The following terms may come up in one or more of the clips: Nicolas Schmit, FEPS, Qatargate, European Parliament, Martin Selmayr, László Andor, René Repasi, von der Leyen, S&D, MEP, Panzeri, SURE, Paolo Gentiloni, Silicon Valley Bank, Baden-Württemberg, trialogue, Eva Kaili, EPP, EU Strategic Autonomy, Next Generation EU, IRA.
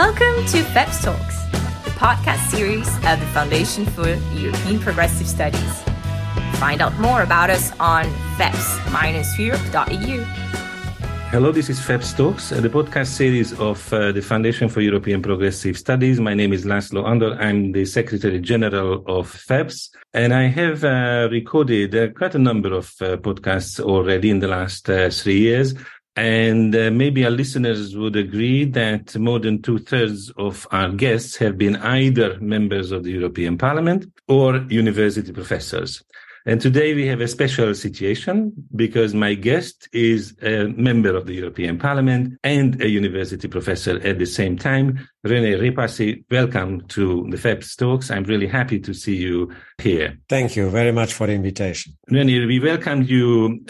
Welcome to FEPS Talks, the podcast series of the Foundation for European Progressive Studies. Find out more about us on feps-europe.eu. Hello, this is FEPS Talks, the podcast series of the Foundation for European Progressive Studies. My name is László Andor. I'm the Secretary General of FEPS, and I have recorded quite a number of podcasts already in the last 3 years. And maybe our listeners would agree that more than 2/3 of our guests have been either members of the European Parliament or university professors. And today we have a special situation because my guest is a member of the European Parliament and a university professor at the same time. René Repasi, welcome to the FEPS Talks. I'm really happy to see you here. Thank you very much for the invitation. René, we welcomed you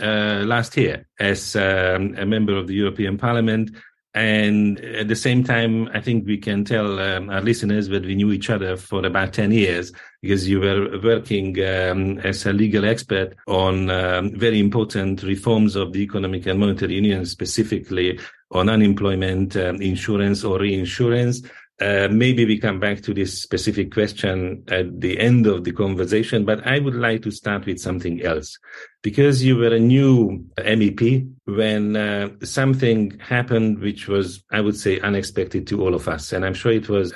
last year as a member of the European Parliament. And at the same time, I think we can tell our listeners that we knew each other for about 10 years because you were working as a legal expert on very important reforms of the Economic and Monetary Union, specifically on unemployment, insurance or reinsurance. Maybe we come back to this specific question at the end of the conversation, but I would like to start with something else. Because you were a new MEP when something happened which was, I would say, unexpected to all of us. And I'm sure it was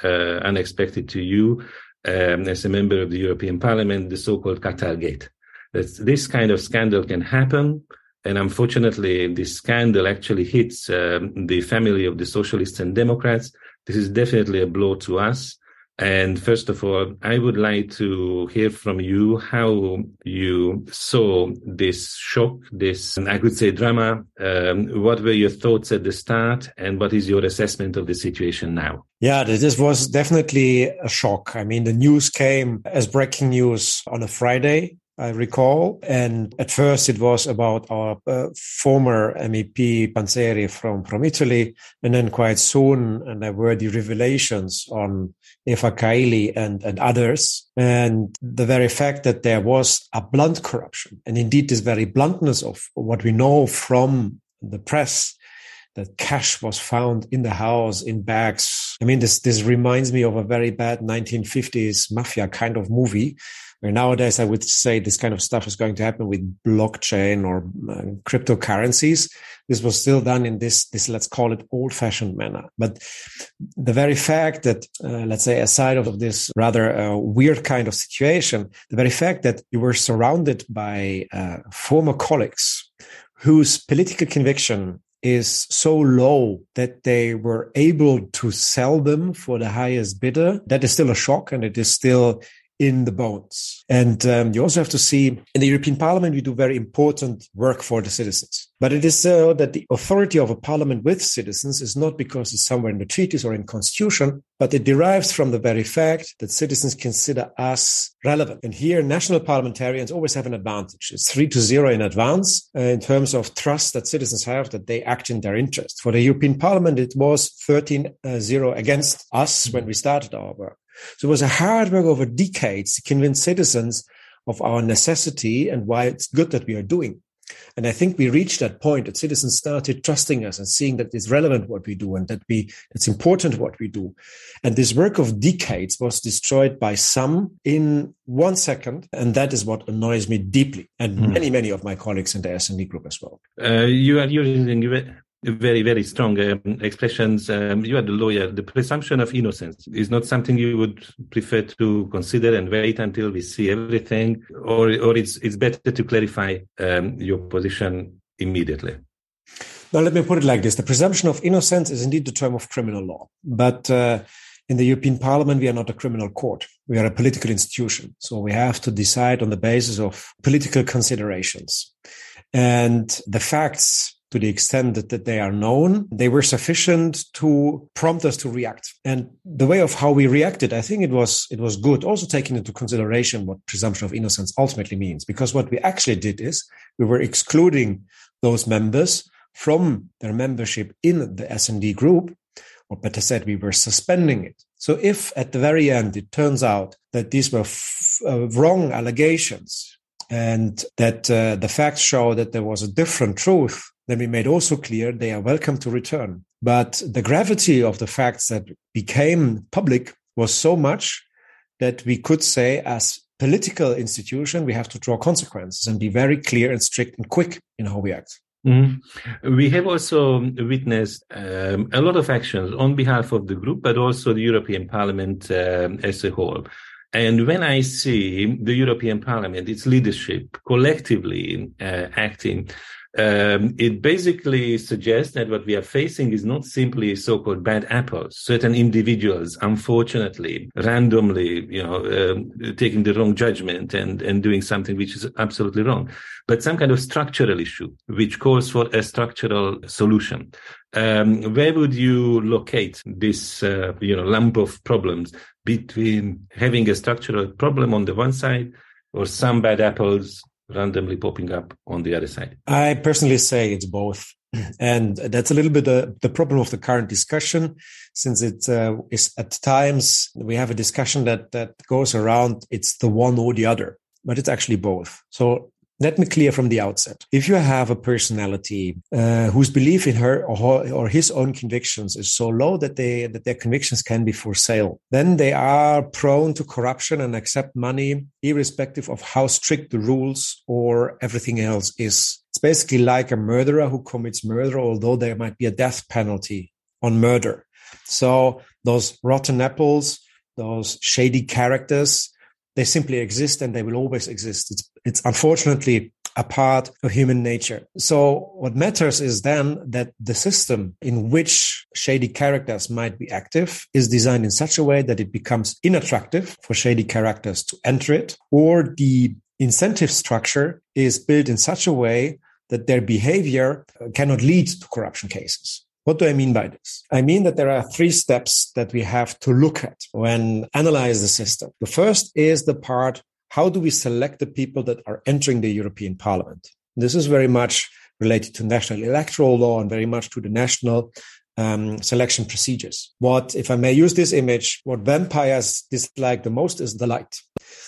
unexpected to you as a member of the European Parliament, the so-called Qatargate. This kind of scandal can happen. And unfortunately, this scandal actually hits the family of the Socialists and Democrats. This is definitely a blow to us. And first of all, I would like to hear from you how you saw this shock, this, I could say, drama. What were your thoughts at the start and what is your assessment of the situation now? Yeah, this was definitely a shock. I mean, the news came as breaking news on a Friday, I recall. And at first it was about our former MEP Panzeri from Italy. And then quite soon, and there were the revelations on Eva Kaili and others. And the very fact that there was a blunt corruption, and indeed this very bluntness of what we know from the press, that cash was found in the house, in bags. I mean, this reminds me of a very bad 1950s mafia kind of movie. Nowadays, I would say this kind of stuff is going to happen with blockchain or cryptocurrencies. This was still done in this, let's call it old-fashioned manner. But the very fact that, let's say, aside of this rather weird kind of situation, the very fact that you were surrounded by former colleagues whose political conviction is so low that they were able to sell them for the highest bidder, that is still a shock, and it is still in the bones. And you also have to see, in the European Parliament, we do very important work for the citizens. But it is so that the authority of a parliament with citizens is not because it's somewhere in the treaties or in constitution, but it derives from the very fact that citizens consider us relevant. And here, national parliamentarians always have an advantage. It's 3-0 in advance in terms of trust that citizens have that they act in their interest. For the European Parliament, it was 13-0 against us when we started our work. So it was a hard work over decades to convince citizens of our necessity and why it's good that we are doing. And I think we reached that point that citizens started trusting us and seeing that it's relevant what we do and that it's important what we do. And this work of decades was destroyed by some in 1 second. And that is what annoys me deeply. And many, many of my colleagues in the S&D group as well. You are using very, very strong expressions. You are the lawyer. The presumption of innocence is not something you would prefer to consider and wait until we see everything, or it's better to clarify your position immediately. Now, let me put it like this. The presumption of innocence is indeed the term of criminal law. But in the European Parliament, we are not a criminal court. We are a political institution. So we have to decide on the basis of political considerations. And the facts, to the extent that they are known, they were sufficient to prompt us to react. And the way of how we reacted, I think it was good, also taking into consideration what presumption of innocence ultimately means. Because what we actually did is we were excluding those members from their membership in the S&D group, or better said, we were suspending it. So if at the very end it turns out that these were wrong allegations and that the facts show that there was a different truth then we made also clear they are welcome to return. But the gravity of the facts that became public was so much that we could say, as political institution, we have to draw consequences and be very clear and strict and quick in how we act. Mm-hmm. We have also witnessed a lot of actions on behalf of the group, but also the European Parliament as a whole. And when I see the European Parliament, its leadership collectively acting, it basically suggests that what we are facing is not simply so-called bad apples, certain individuals, unfortunately, randomly, taking the wrong judgment and doing something which is absolutely wrong, but some kind of structural issue which calls for a structural solution. Where would you locate this, lump of problems between having a structural problem on the one side or some bad apples randomly popping up on the other side? I personally say it's both. And that's a little bit the problem of the current discussion, since it is at times we have a discussion that goes around it's the one or the other, but it's actually both. So let me clear from the outset. If you have a personality whose belief in her or his own convictions is so low that their convictions can be for sale, then they are prone to corruption and accept money, irrespective of how strict the rules or everything else is. It's basically like a murderer who commits murder, although there might be a death penalty on murder. So those rotten apples, those shady characters, they simply exist and they will always exist. It's unfortunately a part of human nature. So what matters is then that the system in which shady characters might be active is designed in such a way that it becomes unattractive for shady characters to enter it, or the incentive structure is built in such a way that their behavior cannot lead to corruption cases. What do I mean by this? I mean that there are three steps that we have to look at when analyze the system. The first is the part, how do we select the people that are entering the European Parliament? This is very much related to national electoral law and very much to the national selection procedures. What, if I may use this image, what vampires dislike the most is the light.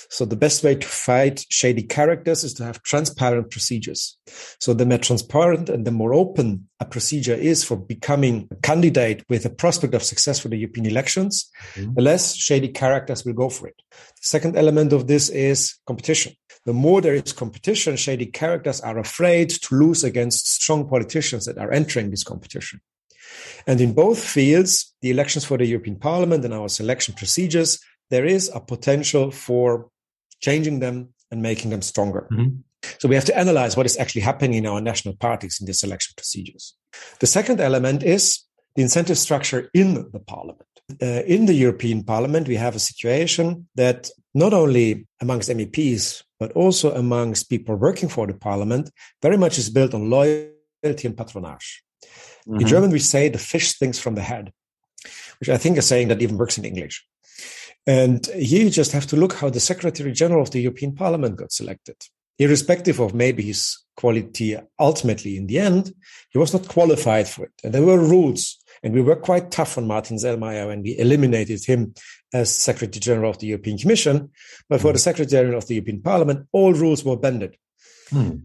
So the best way to fight shady characters is to have transparent procedures. So the more transparent and the more open a procedure is for becoming a candidate with a prospect of success for the European elections, the less shady characters will go for it. The second element of this is competition. The more there is competition, shady characters are afraid to lose against strong politicians that are entering this competition. And in both fields, the elections for the European Parliament and our selection procedures, there is a potential for changing them and making them stronger. Mm-hmm. So we have to analyze what is actually happening in our national parties in these selection procedures. The second element is the incentive structure in the parliament. In the European Parliament, we have a situation that not only amongst MEPs, but also amongst people working for the parliament, very much is built on loyalty and patronage. Mm-hmm. In German, we say the fish stinks from the head, which I think is saying that even works in English. And here you just have to look how the Secretary General of the European Parliament got selected. Irrespective of maybe his quality, ultimately in the end, he was not qualified for it. And there were rules. And we were quite tough on Martin Selmayr when we eliminated him as Secretary General of the European Commission. But for the Secretary General of the European Parliament, all rules were bended.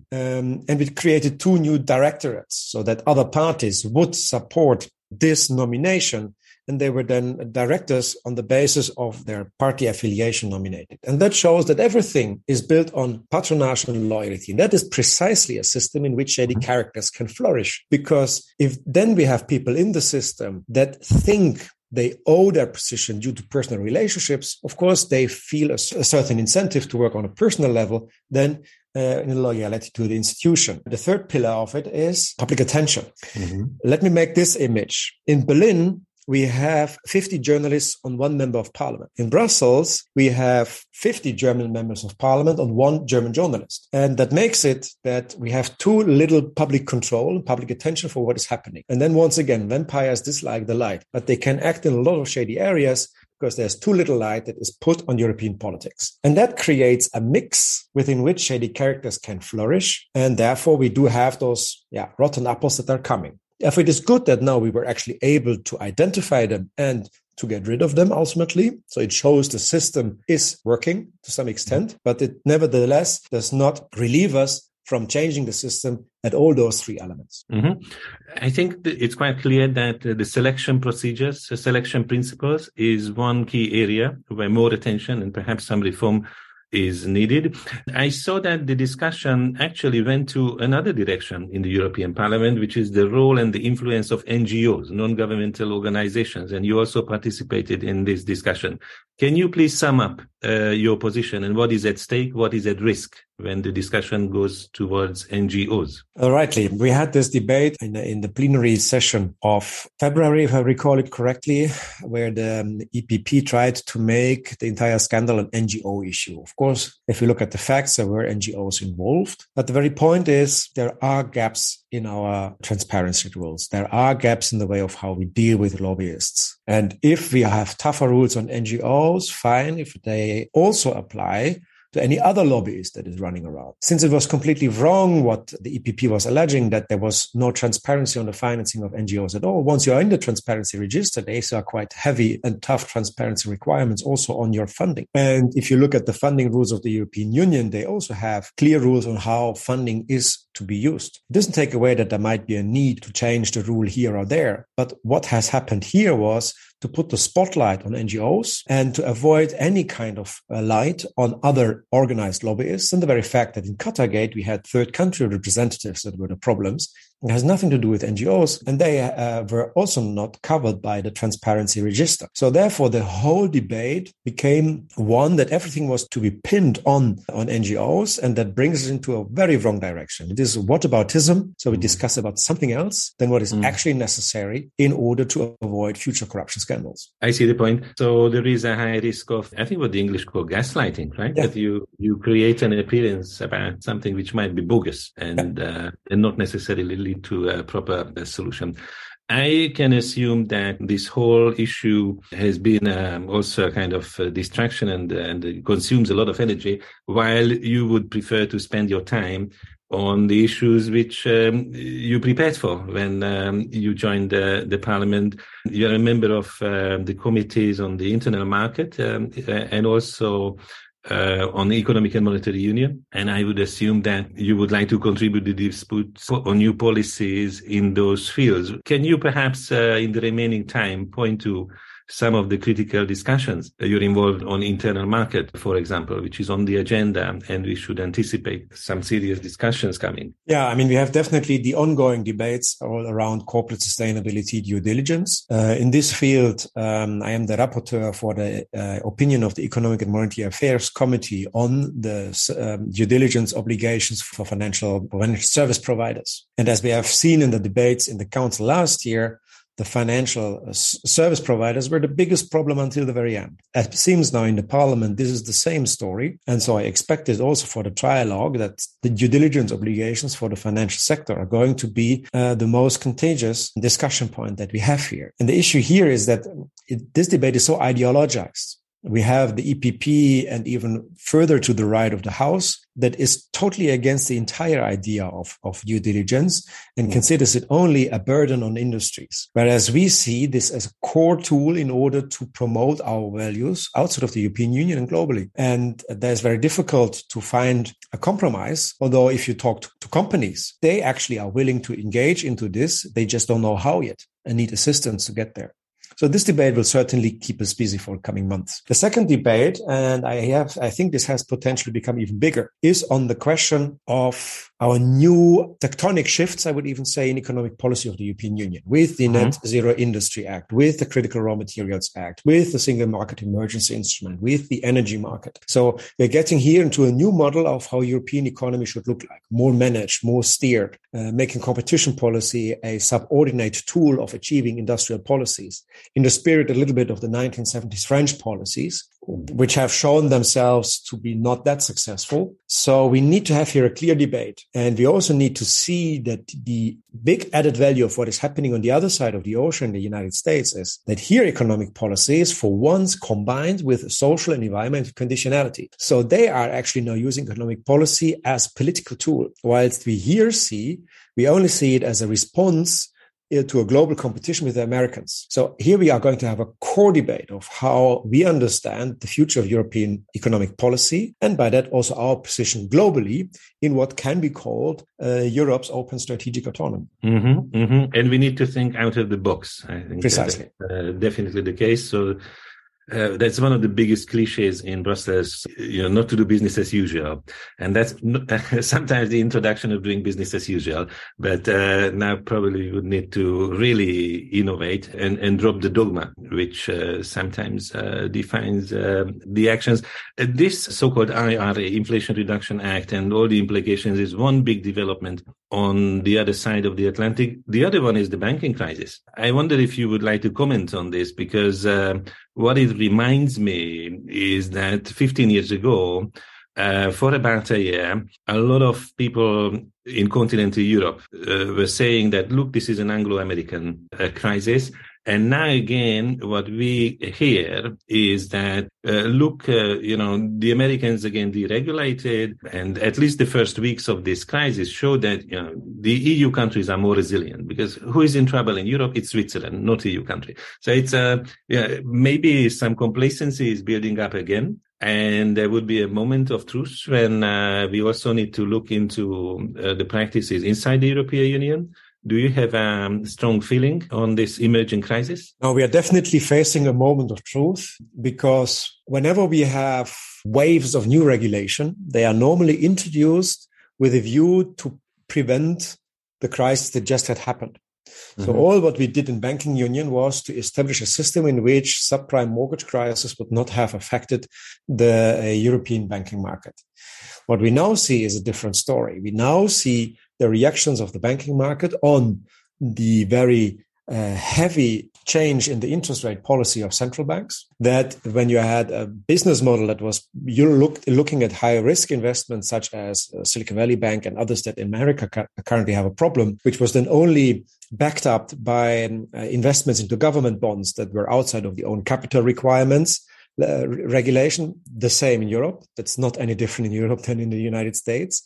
And we created two new directorates so that other parties would support this nomination. And they were then directors on the basis of their party affiliation nominated. And that shows that everything is built on patronage and loyalty. And that is precisely a system in which shady characters can flourish. Because if then we have people in the system that think they owe their position due to personal relationships, of course, they feel a certain incentive to work on a personal level, then in loyalty to the institution. The third pillar of it is public attention. Mm-hmm. Let me make this image. In Berlin, we have 50 journalists on one member of parliament. In Brussels, we have 50 German members of parliament on one German journalist. And that makes it that we have too little public control and public attention for what is happening. And then once again, vampires dislike the light, but they can act in a lot of shady areas because there's too little light that is put on European politics. And that creates a mix within which shady characters can flourish. And therefore, we do have those rotten apples that are coming. Therefore, it is good that now we were actually able to identify them and to get rid of them ultimately. So it shows the system is working to some extent, but it nevertheless does not relieve us from changing the system at all those three elements. Mm-hmm. I think it's quite clear that the selection procedures, the selection principles is one key area where more attention and perhaps some reform is needed. I saw that the discussion actually went to another direction in the European Parliament, which is the role and the influence of NGOs, non-governmental organizations, and you also participated in this discussion. Can you please sum up your position and what is at stake, what is at risk when the discussion goes towards NGOs? Rightly. We had this debate in the plenary session of February, if I recall it correctly, where the EPP tried to make the entire scandal an NGO issue. Of course, if you look at the facts, there were NGOs involved. But the very point is there are gaps in our transparency rules. There are gaps in the way of how we deal with lobbyists. And if we have tougher rules on NGOs, fine. If they also apply to any other lobbyist that is running around. Since it was completely wrong what the EPP was alleging, that there was no transparency on the financing of NGOs at all, once you are in the transparency register, there are quite heavy and tough transparency requirements also on your funding. And if you look at the funding rules of the European Union, they also have clear rules on how funding is to be used. It doesn't take away that there might be a need to change the rule here or there. But what has happened here was to put the spotlight on NGOs and to avoid any kind of light on other organized lobbyists. And the very fact that in Qatargate, we had third country representatives that were the problems. It has nothing to do with NGOs, and they were also not covered by the transparency register. So therefore, the whole debate became one that everything was to be pinned on NGOs, and that brings us into a very wrong direction. It is whataboutism, so we discuss about something else than what is actually necessary in order to avoid future corruption scandals. I see the point. So there is a high risk of, I think what the English call gaslighting, right? Yeah. That you create an appearance about something which might be bogus and not necessarily to a proper solution. I can assume that this whole issue has been also a kind of distraction and consumes a lot of energy, while you would prefer to spend your time on the issues which you prepared for when you joined the parliament. You're a member of the committees on the internal market and also on economic and monetary union. And I would assume that you would like to contribute to disputes on new policies in those fields. Can you perhaps, in the remaining time, point to some of the critical discussions you're involved on internal market, for example, which is on the agenda, and we should anticipate some serious discussions coming? Yeah, I mean, we have definitely the ongoing debates all around corporate sustainability due diligence. In this field, I am the rapporteur for the opinion of the Economic and Monetary Affairs Committee on the due diligence obligations for financial service providers. And as we have seen in the debates in the Council last year, the financial service providers were the biggest problem until the very end. As it seems now in the parliament, this is the same story. And so I expected also for the trialogue that the due diligence obligations for the financial sector are going to be the most contagious discussion point that we have here. And the issue here is that this debate is so ideologized. We have the EPP and even further to the right of the House that is totally against the entire idea of due diligence and considers it only a burden on industries. Whereas we see this as a core tool in order to promote our values outside of the European Union and globally. And that's very difficult to find a compromise. Although if you talk to companies, they actually are willing to engage into this. They just don't know how yet and need assistance to get there. So this debate will certainly keep us busy for coming months. The second debate, and I think this has potentially become even bigger, is on the question of our new tectonic shifts, I would even say, in economic policy of the European Union, with the Net Zero Industry Act, with the Critical Raw Materials Act, with the Single Market Emergency Instrument, with the energy market. So we're getting here into a new model of how European economy should look like, more managed, more steered, making competition policy a subordinate tool of achieving industrial policies, in the spirit a little bit of the 1970s French policies, which have shown themselves to be not that successful. So we need to have here a clear debate. And we also need to see that the big added value of what is happening on the other side of the ocean, the United States, is that here economic policy is for once combined with social and environmental conditionality. So they are actually now using economic policy as a political tool. Whilst we here see, we only see it as a response to a global competition with the Americans. So here we are going to have a core debate of how we understand the future of European economic policy, and by that also our position globally in what can be called Europe's open strategic autonomy. Mm-hmm, mm-hmm. And we need to think out of the box. I think precisely. That's definitely the case. So that's one of the biggest cliches in Brussels, not to do business as usual. And that's sometimes the introduction of doing business as usual. But now probably you would need to really innovate and drop the dogma, which sometimes defines the actions. This so-called IRA, Inflation Reduction Act, and all the implications is one big development on the other side of the Atlantic. The other one is the banking crisis. I wonder if you would like to comment on this, because what it reminds me is that 15 years ago, for about a year, a lot of people in continental Europe were saying that, look, this is an Anglo-American crisis. And now again, what we hear is that, the Americans again deregulated. And at least the first weeks of this crisis show that the EU countries are more resilient, because who is in trouble in Europe? It's Switzerland, not EU country. So it's maybe some complacency is building up again. And there would be a moment of truth when we also need to look into the practices inside the European Union. Do you have a strong feeling on this emerging crisis? No, we are definitely facing a moment of truth, because whenever we have waves of new regulation, they are normally introduced with a view to prevent the crisis that just had happened. Mm-hmm. So all what we did in banking union was to establish a system in which subprime mortgage crisis would not have affected the European banking market. What we now see is a different story. We now see the reactions of the banking market on the very heavy change in the interest rate policy of central banks, that when you had a business model that was looking at high risk investments such as Silicon Valley Bank and others that in America currently have a problem, which was then only backed up by investments into government bonds that were outside of the own capital requirements regulation, the same in Europe. That's not any different in Europe than in the United States.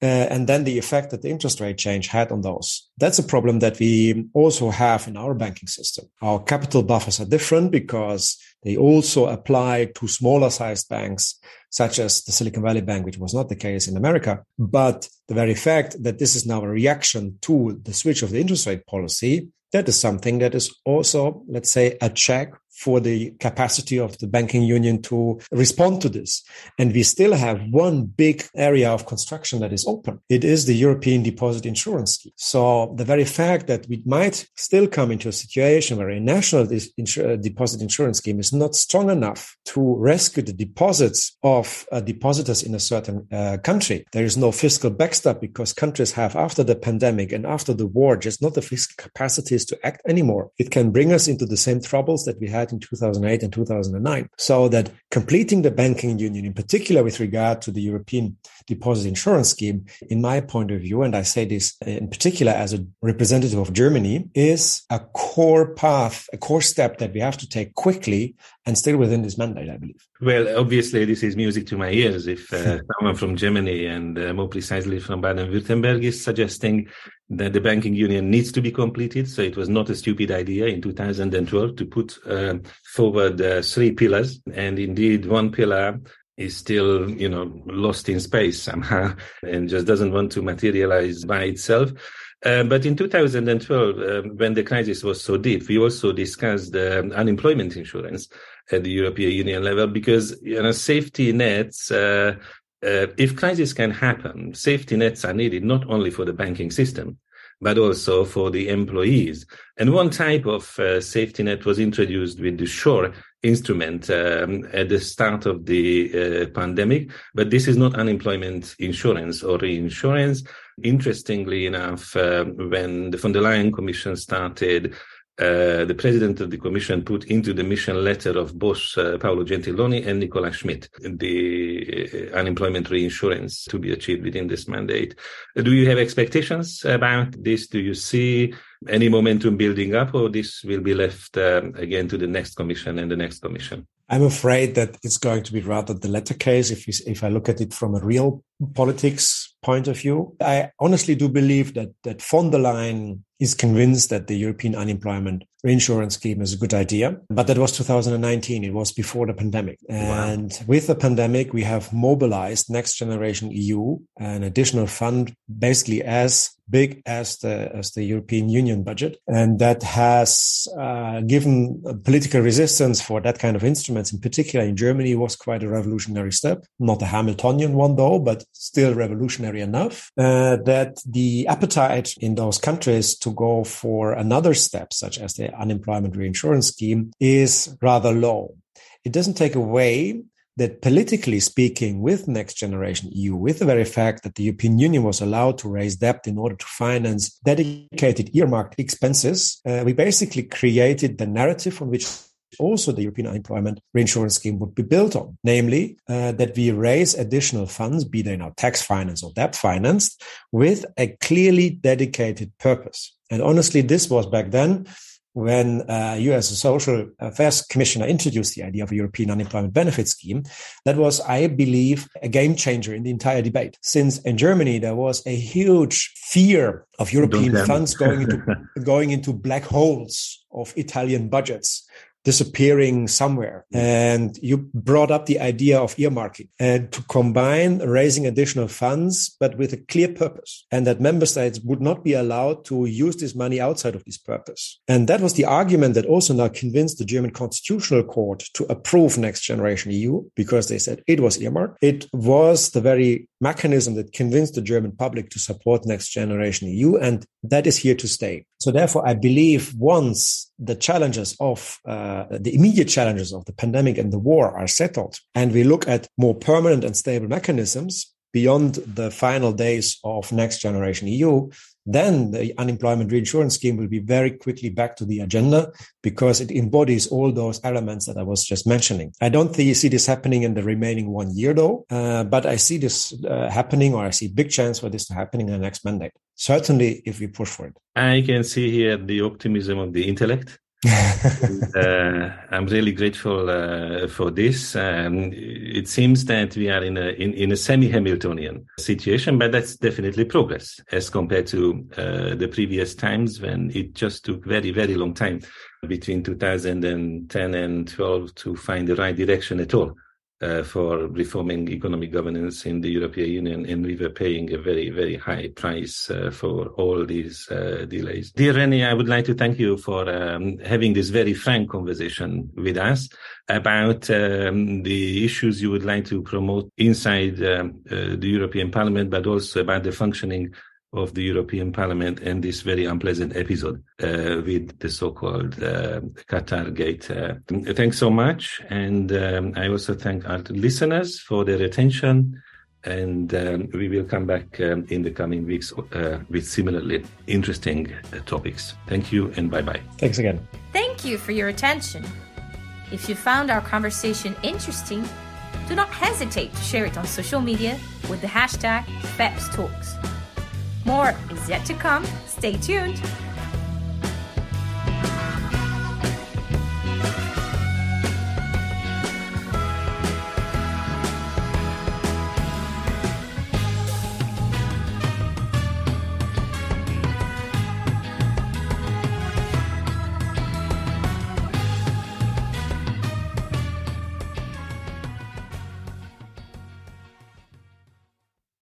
And then the effect that the interest rate change had on those. That's a problem that we also have in our banking system. Our capital buffers are different because they also apply to smaller sized banks, such as the Silicon Valley Bank, which was not the case in America. But the very fact that this is now a reaction to the switch of the interest rate policy, that is something that is also, let's say, a check for the capacity of the banking union to respond to this. And we still have one big area of construction that is open. It is the European Deposit Insurance Scheme. So the very fact that we might still come into a situation where a national deposit insurance scheme is not strong enough to rescue the deposits of depositors in a certain country. There is no fiscal backstop, because countries have, after the pandemic and after the war, just not the fiscal capacities to act anymore. It can bring us into the same troubles that we had in 2008 and 2009. So that completing the banking union, in particular with regard to the European Deposit Insurance Scheme, in my point of view, and I say this in particular as a representative of Germany, is a core path, a core step that we have to take quickly and still within this mandate, I believe. Well, obviously, this is music to my ears if someone from Germany and more precisely from Baden-Württemberg is suggesting that the banking union needs to be completed. So it was not a stupid idea in 2012 to put forward three pillars. And indeed, one pillar is still, lost in space somehow and just doesn't want to materialize by itself. But in 2012, when the crisis was so deep, we also discussed unemployment insurance at the European Union level, because, safety nets, if crisis can happen, safety nets are needed not only for the banking system, but also for the employees. And one type of safety net was introduced with the SURE instrument at the start of the pandemic. But this is not unemployment insurance or reinsurance. Interestingly enough, when the von der Leyen Commission started, the president of the commission put into the mission letter of both Paolo Gentiloni and Nicolas Schmit the unemployment reinsurance to be achieved within this mandate. Do you have expectations about this? Do you see any momentum building up, or this will be left again to the next commission and the next commission? I'm afraid that it's going to be rather the latter case if I look at it from a real politics point of view. I honestly do believe that von der Leyen is convinced that the European unemployment reinsurance scheme is a good idea. But that was 2019. It was before the pandemic. And with the pandemic, we have mobilized Next Generation EU, an additional fund basically as big as the European Union budget. And that has given political resistance for that kind of instruments. In particular, in Germany, was quite a revolutionary step. Not a Hamiltonian one, though, but still revolutionary enough. That the appetite in those countries to go for another step, such as the unemployment reinsurance scheme, is rather low. It doesn't take away that politically speaking, with Next Generation EU, with the very fact that the European Union was allowed to raise debt in order to finance dedicated earmarked expenses, we basically created the narrative on which also the European unemployment reinsurance scheme would be built on, namely that we raise additional funds, be they now tax finance or debt financed, with a clearly dedicated purpose. And honestly, this was back then when you as a social affairs commissioner introduced the idea of a European unemployment benefit scheme. That was, I believe, a game changer in the entire debate. Since in Germany, there was a huge fear of European funds going into black holes of Italian budgets, disappearing somewhere. And you brought up the idea of earmarking and to combine raising additional funds, but with a clear purpose, and that member states would not be allowed to use this money outside of this purpose. And that was the argument that also now convinced the German Constitutional Court to approve Next Generation EU, because they said it was earmarked. It was the very mechanism that convinced the German public to support Next Generation EU, and that is here to stay. So therefore, I believe once the challenges of the immediate challenges of the pandemic and the war are settled, and we look at more permanent and stable mechanisms beyond the final days of Next Generation EU, then the unemployment reinsurance scheme will be very quickly back to the agenda, because it embodies all those elements that I was just mentioning. I don't see this happening in the remaining 1 year, though, but I see this happening, or I see big chance for this to happen in the next mandate, certainly if we push for it. I can see here the optimism of the intellect. I'm really grateful for this. It seems that we are in a semi-Hamiltonian situation, but that's definitely progress as compared to the previous times when it just took very, very long time between 2010 and 12 to find the right direction at all for reforming economic governance in the European Union, and we were paying a very, very high price for all these delays. Dear René, I would like to thank you for having this very frank conversation with us about the issues you would like to promote inside the European Parliament, but also about the functioning of the European Parliament and this very unpleasant episode with the so-called Qatargate. Thanks so much. And I also thank our listeners for their attention. And we will come back in the coming weeks with similarly interesting topics. Thank you and bye-bye. Thanks again. Thank you for your attention. If you found our conversation interesting, do not hesitate to share it on social media with the hashtag FEPS Talks. More is yet to come. Stay tuned.